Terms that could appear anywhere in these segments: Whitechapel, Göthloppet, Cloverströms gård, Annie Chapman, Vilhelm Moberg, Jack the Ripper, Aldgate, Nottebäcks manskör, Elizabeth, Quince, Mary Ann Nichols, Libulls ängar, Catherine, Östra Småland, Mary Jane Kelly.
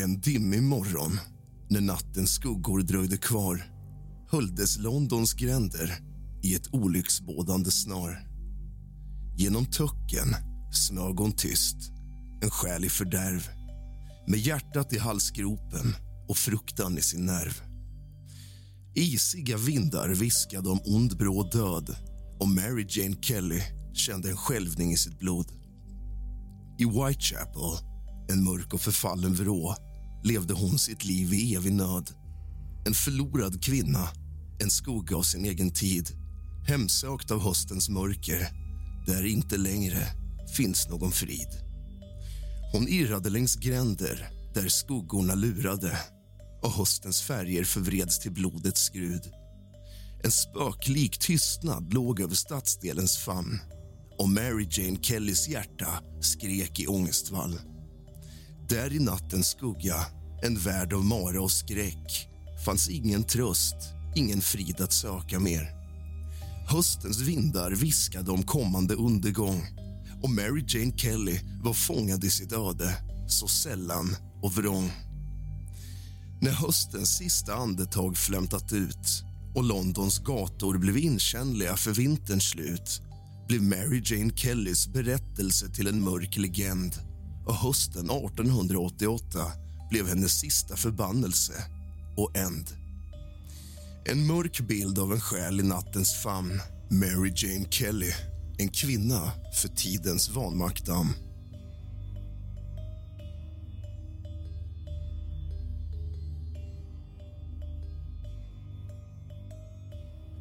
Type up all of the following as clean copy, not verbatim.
En dimmig morgon, när nattens skuggor dröjde kvar, höljdes Londons gränder i ett olycksbådande snar. Genom töcken smög hon tyst, en själ i fördärv, med hjärtat i halsgropen och fruktan i sin nerv. Isiga vindar viskade om ond brå död, och Mary Jane Kelly kände en skälvning i sitt blod. I Whitechapel, en mörk och förfallen vrå, levde hon sitt liv i evig nöd. En förlorad kvinna, en skugga av sin egen tid, hemsökt av höstens mörker, där inte längre finns någon frid. Hon irrade längs gränder där skuggorna lurade, och höstens färger förvreds till blodets skrud. En spöklik tystnad låg över stadsdelens famn, och Mary Jane Kellys hjärta skrek i ångestvall. Där i nattens skugga, en värld av mara och skräck, fanns ingen tröst, ingen frid att söka mer. Höstens vindar viskade om kommande undergång, och Mary Jane Kelly var fångad i sitt öde, så sällan och vrång. När höstens sista andetag flämtat ut och Londons gator blev inkännliga för vinterns slut, blev Mary Jane Kellys berättelse till en mörk legend. Och hösten 1888 blev hennes sista förbannelse och änd. En mörk bild av en själ i nattens famn, Mary Jane Kelly, en kvinna för tidens vanmaktam.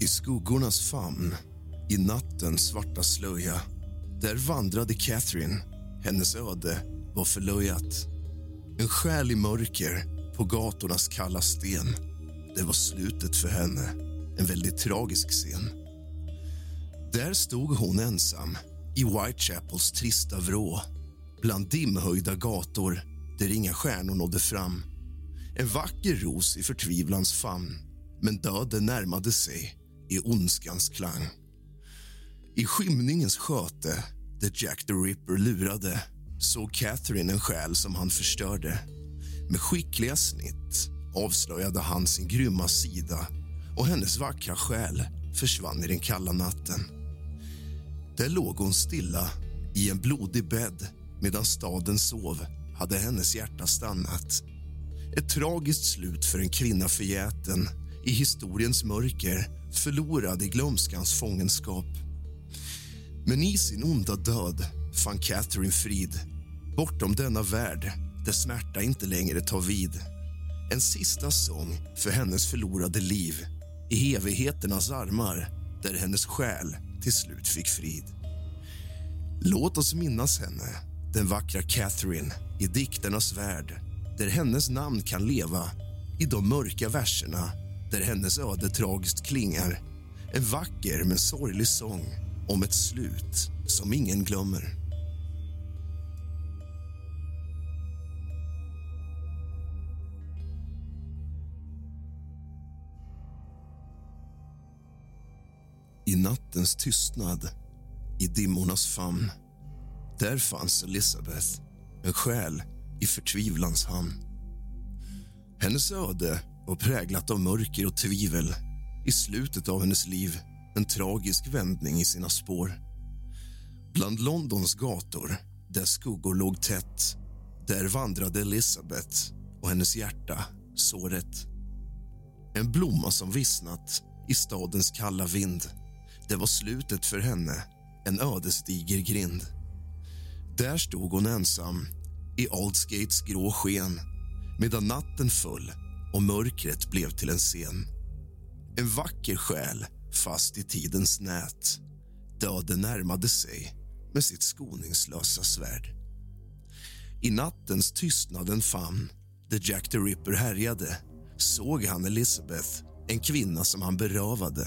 I skuggornas famn, i nattens svarta slöja, där vandrade Catherine. Hennes öde var förlöjat. En själ i mörker på gatornas kalla sten. Det var slutet för henne. En väldigt tragisk scen. Där stod hon ensam i Whitechapels trista vrå. Bland dimhöjda gator där inga stjärnor nådde fram. En vacker ros i förtvivlans famn. Men döden närmade sig i ondskans klang. I skymningens sköte, där Jack the Ripper lurade, såg Catherine en själ som han förstörde. Med skickliga snitt avslöjade han sin grymma sida, och hennes vackra själ försvann i den kalla natten. Där låg hon stilla i en blodig bädd, medan staden sov hade hennes hjärta stannat. Ett tragiskt slut för en kvinna förgäten i historiens mörker, förlorad i glömskans fångenskap. Men i sin onda död fann Catherine frid, bortom denna värld där smärta inte längre tar vid. En sista sång för hennes förlorade liv, i evigheternas armar där hennes själ till slut fick frid. Låt oss minnas henne, den vackra Catherine, i dikternas värld, där hennes namn kan leva, i de mörka verserna där hennes öde tragiskt klingar. En vacker men sorglig sång om ett slut som ingen glömmer. nattens tystnad, i dimmornas famn. Där fanns Elizabeth, en själ i förtvivlans hamn. Hennes öde var präglat av mörker och tvivel. I slutet av hennes liv, en tragisk vändning i sina spår. Bland Londons gator, där skuggor låg tätt, där vandrade Elizabeth och hennes hjärta såret. En blomma som vissnat i stadens kalla vind. Det var slutet för henne, en ödesdiger grind. Där stod hon ensam, i Aldgates grå sken, medan natten föll och mörkret blev till en scen. En vacker själ, fast i tidens nät. Döden närmade sig med sitt skoningslösa svärd. I nattens tystnaden famn, där Jack the Ripper härjade, såg han Elizabeth, en kvinna som han berövade.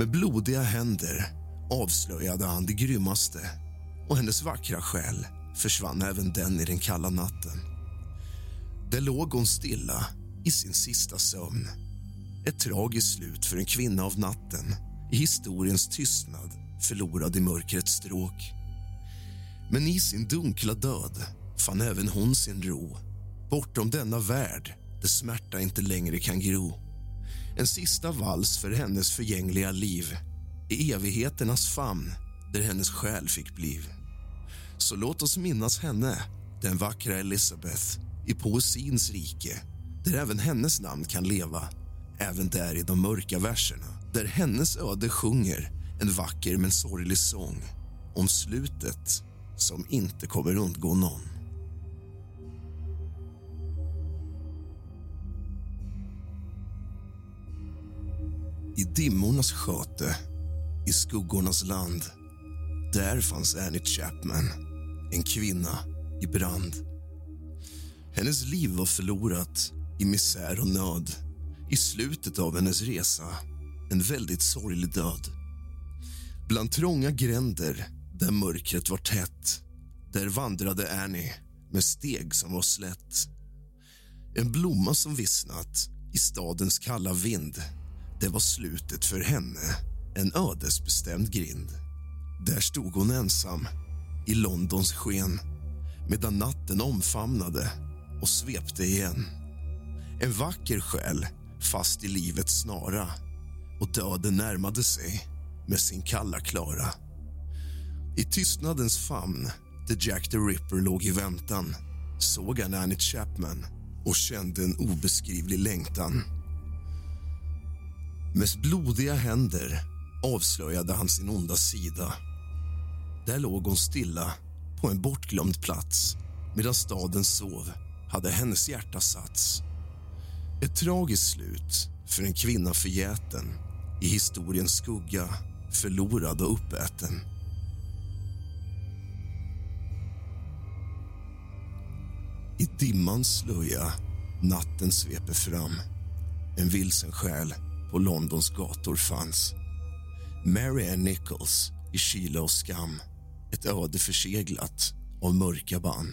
Med blodiga händer avslöjade han det grymmaste, och hennes vackra själ försvann även den i den kalla natten. Där låg hon stilla i sin sista sömn. Ett tragiskt slut för en kvinna av natten, i historiens tystnad förlorad i mörkrets stråk. Men i sin dunkla död fann även hon sin ro, bortom denna värld där smärta inte längre kan gro. En sista vals för hennes förgängliga liv, i evigheternas famn där hennes själ fick bliv. Så låt oss minnas henne, den vackra Elizabeth, i poesins rike, där även hennes namn kan leva, även där i de mörka verserna, där hennes öde sjunger en vacker men sorglig sång om slutet som inte kommer undgå någon. I dimmornas sköte, i skuggornas land, där fanns Annie Chapman, en kvinna i brand. Hennes liv var förlorat i misär och nöd, i slutet av hennes resa, en väldigt sorglig död. Bland trånga gränder, där mörkret var tätt, där vandrade Annie med steg som var slätt. En blomma som vissnat i stadens kalla vind. Det var slutet för henne, en ödesbestämd grind. Där stod hon ensam, i Londons sken, medan natten omfamnade och svepte igen. En vacker själ, fast i livets snara, och döden närmade sig med sin kalla klara. I tystnadens famn, där Jack the Ripper låg i väntan, såg han Annie Chapman och kände en obeskrivlig längtan. Med blodiga händer avslöjade han sin onda sida. Där låg hon stilla på en bortglömd plats, medan staden sov hade hennes hjärta satts. Ett tragiskt slut för en kvinna förgäten, i historiens skugga, förlorad och uppäten. I dimmans slöja natten sveper fram, en vilsen själ på Londons gator fanns. Mary Ann Nichols i kyla och skam, ett öde förseglat av mörka band.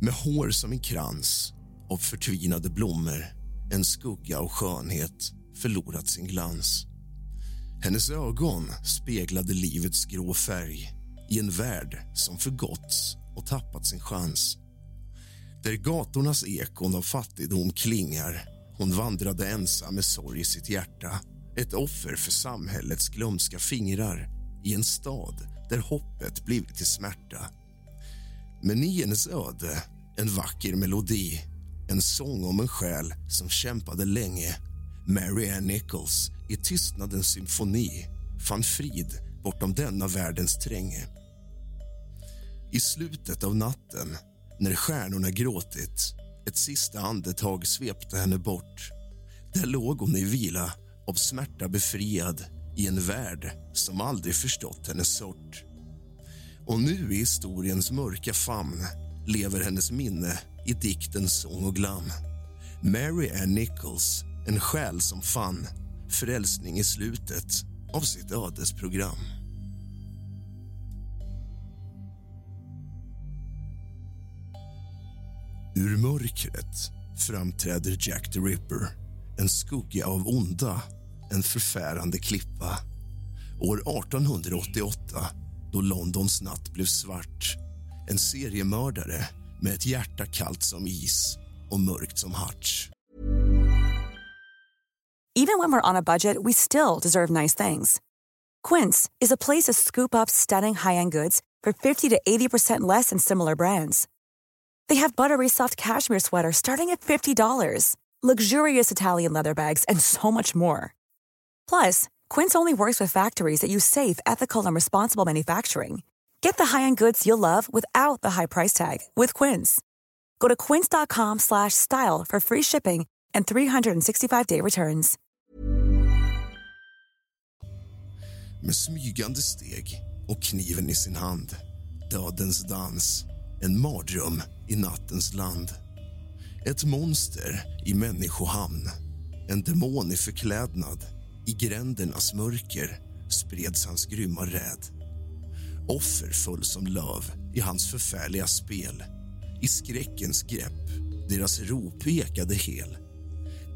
Med hår som en krans av förtvinade blommor, en skugga av skönhet, förlorat sin glans. Hennes ögon speglade livets grå färg i en värld som förgåtts och tappat sin chans. Där gatornas ekon av fattigdom klingar, hon vandrade ensam med sorg i sitt hjärta. Ett offer för samhällets glömska fingrar i en stad där hoppet blivit till smärta. Men i hennes öde, en vacker melodi, en sång om en själ som kämpade länge. Mary Ann Nichols i tystnadens symfoni fann frid bortom denna världens tränge. I slutet av natten, när stjärnorna gråtit, ett sista andetag svepte henne bort. Där låg hon i vila, av smärta befriad, i en värld som aldrig förstått hennes sort. Och nu i historiens mörka famn lever hennes minne i diktens sång och glam. Mary Ann Nichols, en själ som fann frälsning i slutet av sitt ödesprogram. Ur mörkret framträder Jack the Ripper, en skugga av onda, en förfärande klippa. År 1888, då Londons natt blev svart, en seriemördare med ett hjärta kallt som is och mörkt som harts. Even when we're on a budget, we still deserve nice things. Quince is a place to scoop up stunning high-end goods for 50 to 80% less than similar brands. They have buttery soft cashmere sweaters starting at $50, luxurious Italian leather bags, and so much more. Plus, Quince only works with factories that use safe, ethical, and responsible manufacturing. Get the high-end goods you'll love without the high price tag with Quince. Go to quince.com/style for free shipping and 365-day returns. Med smygande steg och kniven i sin hand, dödens dans, en mardröm i nattens land. Ett monster i människohamn, en demon i förklädnad, i grändernas mörker spreds hans grymma räd. Offer föll som löv i hans förfärliga spel, i skräckens grepp, deras rop ekade hel.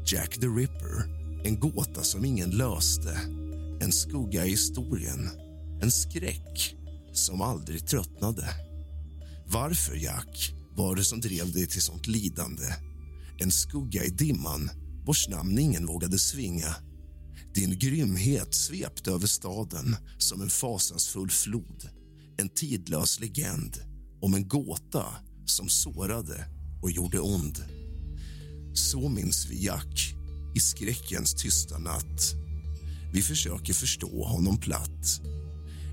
Jack the Ripper, en gåta som ingen löste, en skugga i historien, en skräck som aldrig tröttnade. Varför, Jack, var det som drev dig till sånt lidande? En skugga i dimman, vars namn ingen vågade svinga. Din grymhet svepte över staden som en fasansfull flod. En tidlös legend om en gåta som sårade och gjorde ond. Så minns vi Jack i skräckens tysta natt. Vi försöker förstå honom platt.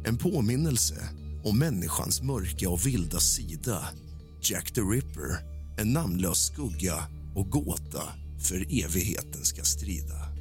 En påminnelse om människans mörka och vilda sida. Jack the Ripper, en namnlös skugga och gåta för evigheten ska strida.